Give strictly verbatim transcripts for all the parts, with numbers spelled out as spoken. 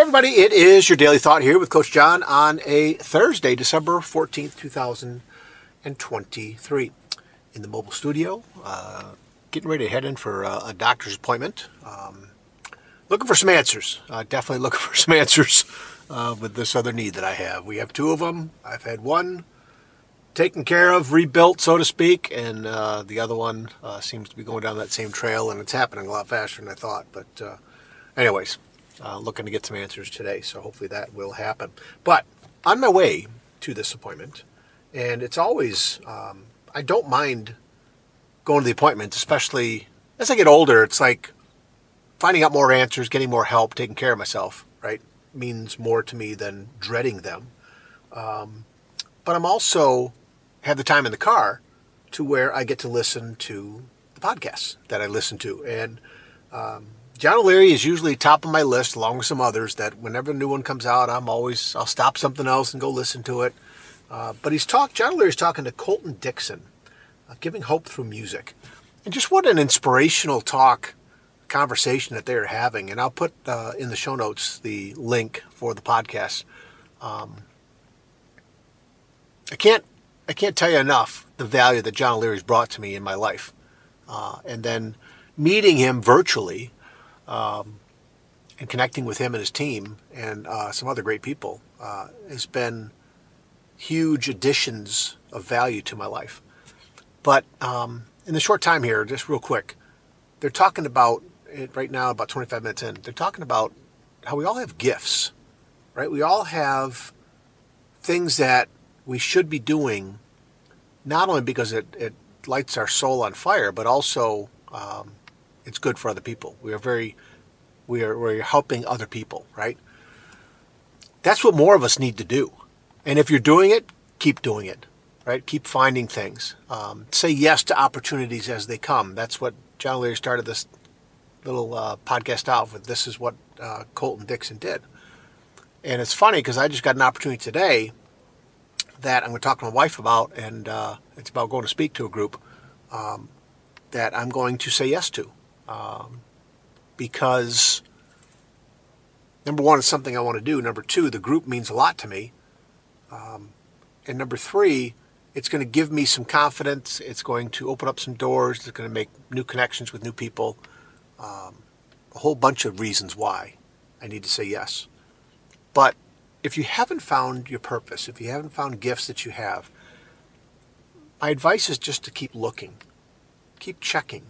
Hey everybody, it is your Daily Thought here with Coach John on a Thursday, December fourteenth, two thousand twenty-three. In the mobile studio, uh, getting ready to head in for uh, a doctor's appointment. Um, looking for some answers. Uh, definitely looking for some answers uh, with this other need that I have. We have two of them. I've had one taken care of, rebuilt, so to speak, and uh, the other one uh, seems to be going down that same trail, and it's happening a lot faster than I thought. But uh, anyways... Uh, looking to get some answers today, so hopefully that will happen. But on my way to this appointment, and it's always, um, I don't mind going to the appointments, especially as I get older. It's like finding out more answers, getting more help, taking care of myself, right, means more to me than dreading them. Um, but I'm also have the time in the car to where I get to listen to the podcasts that I listen to. And um John O'Leary is usually top of my list, along with some others, that whenever a new one comes out, I'm always, I'll stop something else and go listen to it. Uh, but he's talk, John O'Leary's talking to Colton Dixon, uh, giving hope through music. And just what an inspirational talk, conversation that they're having. And I'll put uh, in the show notes the link for the podcast. Um, I can't, I can't tell you enough the value that John O'Leary's brought to me in my life. Uh, and then meeting him virtually, Um, and connecting with him and his team and uh, some other great people uh, has been huge additions of value to my life. But um, in the short time here, just real quick, they're talking about, it right now, about twenty-five minutes in, they're talking about how we all have gifts, right? We all have things that we should be doing, not only because it, it lights our soul on fire, but also... Um, it's good for other people. We are very, we are we're helping other people, right? That's what more of us need to do. And if you're doing it, keep doing it, right? Keep finding things. Um, say yes to opportunities as they come. That's what John O'Leary started this little uh, podcast out with. This is what uh, Colton Dixon did. And it's funny because I just got an opportunity today that I'm going to talk to my wife about, and uh, it's about going to speak to a group um, that I'm going to say yes to. Um, because number one, it's something I want to do. Number two, the group means a lot to me. Um, and number three, it's going to give me some confidence. It's going to open up some doors. It's going to make new connections with new people. Um, a whole bunch of reasons why I need to say yes. But if you haven't found your purpose, if you haven't found gifts that you have, my advice is just to keep looking, keep checking,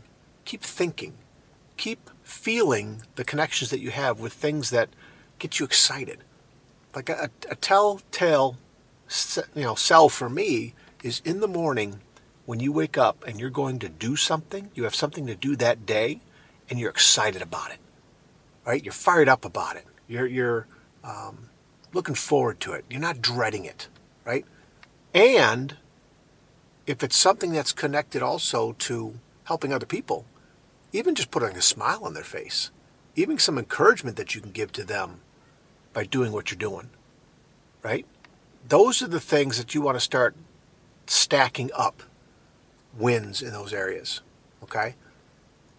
keep thinking. Keep feeling the connections that you have with things that get you excited. Like a, a telltale, you know, sell for me is in the morning when you wake up and you're going to do something, you have something to do that day, and you're excited about it, right? You're fired up about it. You're, you're um, looking forward to it. You're not dreading it, right? And if it's something that's connected also to helping other people, even just putting a smile on their face, even some encouragement that you can give to them by doing what you're doing, right? Those are the things that you want to start stacking up wins in those areas, okay?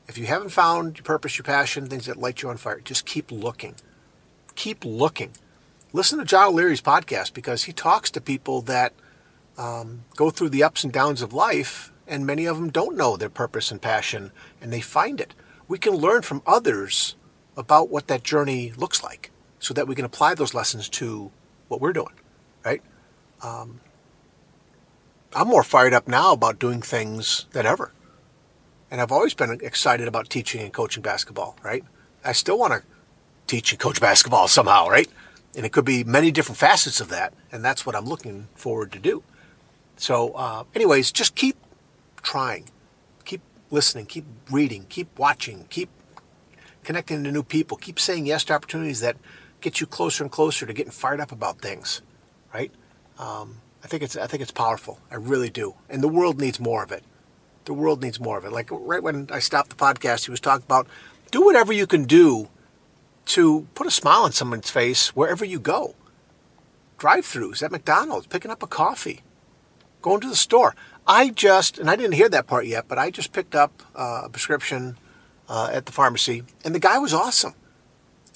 If you haven't found your purpose, your passion, things that light you on fire, just keep looking. Keep looking. Listen to John O'Leary's podcast because he talks to people that um, go through the ups and downs of life. And many of them don't know their purpose and passion, and they find it. We can learn from others about what that journey looks like so that we can apply those lessons to what we're doing, right? Um, I'm more fired up now about doing things than ever. And I've always been excited about teaching and coaching basketball, right? I still want to teach and coach basketball somehow, right? And it could be many different facets of that, and that's what I'm looking forward to do. So uh, anyways, just keep trying. Keep listening. Keep reading. Keep watching. Keep connecting to new people. Keep saying yes to opportunities that get you closer and closer to getting fired up about things, right? Um, I think it's I think it's powerful. I really do. And the world needs more of it. The world needs more of it. Like right when I stopped the podcast, he was talking about do whatever you can do to put a smile on someone's face wherever you go. Drive-thrus at McDonald's, picking up a coffee, going to the store. I just, and I didn't hear that part yet, but I just picked up uh, a prescription uh, at the pharmacy, and the guy was awesome.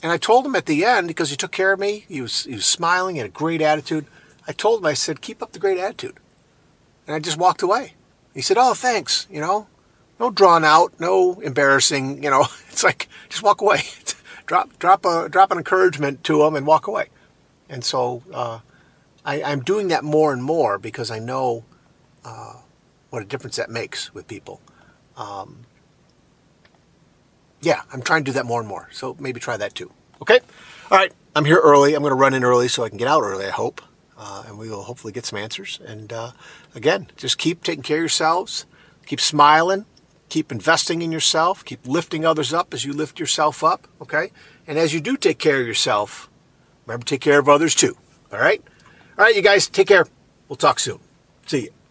And I told him at the end, because he took care of me, he was, he was smiling, he had a great attitude. I told him, I said, keep up the great attitude. And I just walked away. He said, oh, thanks, you know. No drawn out, no embarrassing, you know. It's like, just walk away. drop drop, a, drop an encouragement to him and walk away. And so uh, I, I'm doing that more and more because I know uh, what a difference that makes with people. Um, yeah, I'm trying to do that more and more. So maybe try that too. Okay? All right. I'm here early. I'm going to run in early so I can get out early, I hope. Uh, and we will hopefully get some answers. And uh, again, just keep taking care of yourselves. Keep smiling. Keep investing in yourself. Keep lifting others up as you lift yourself up, okay? And as you do take care of yourself, remember to take care of others too, all right? All right, you guys, take care. We'll talk soon. See you.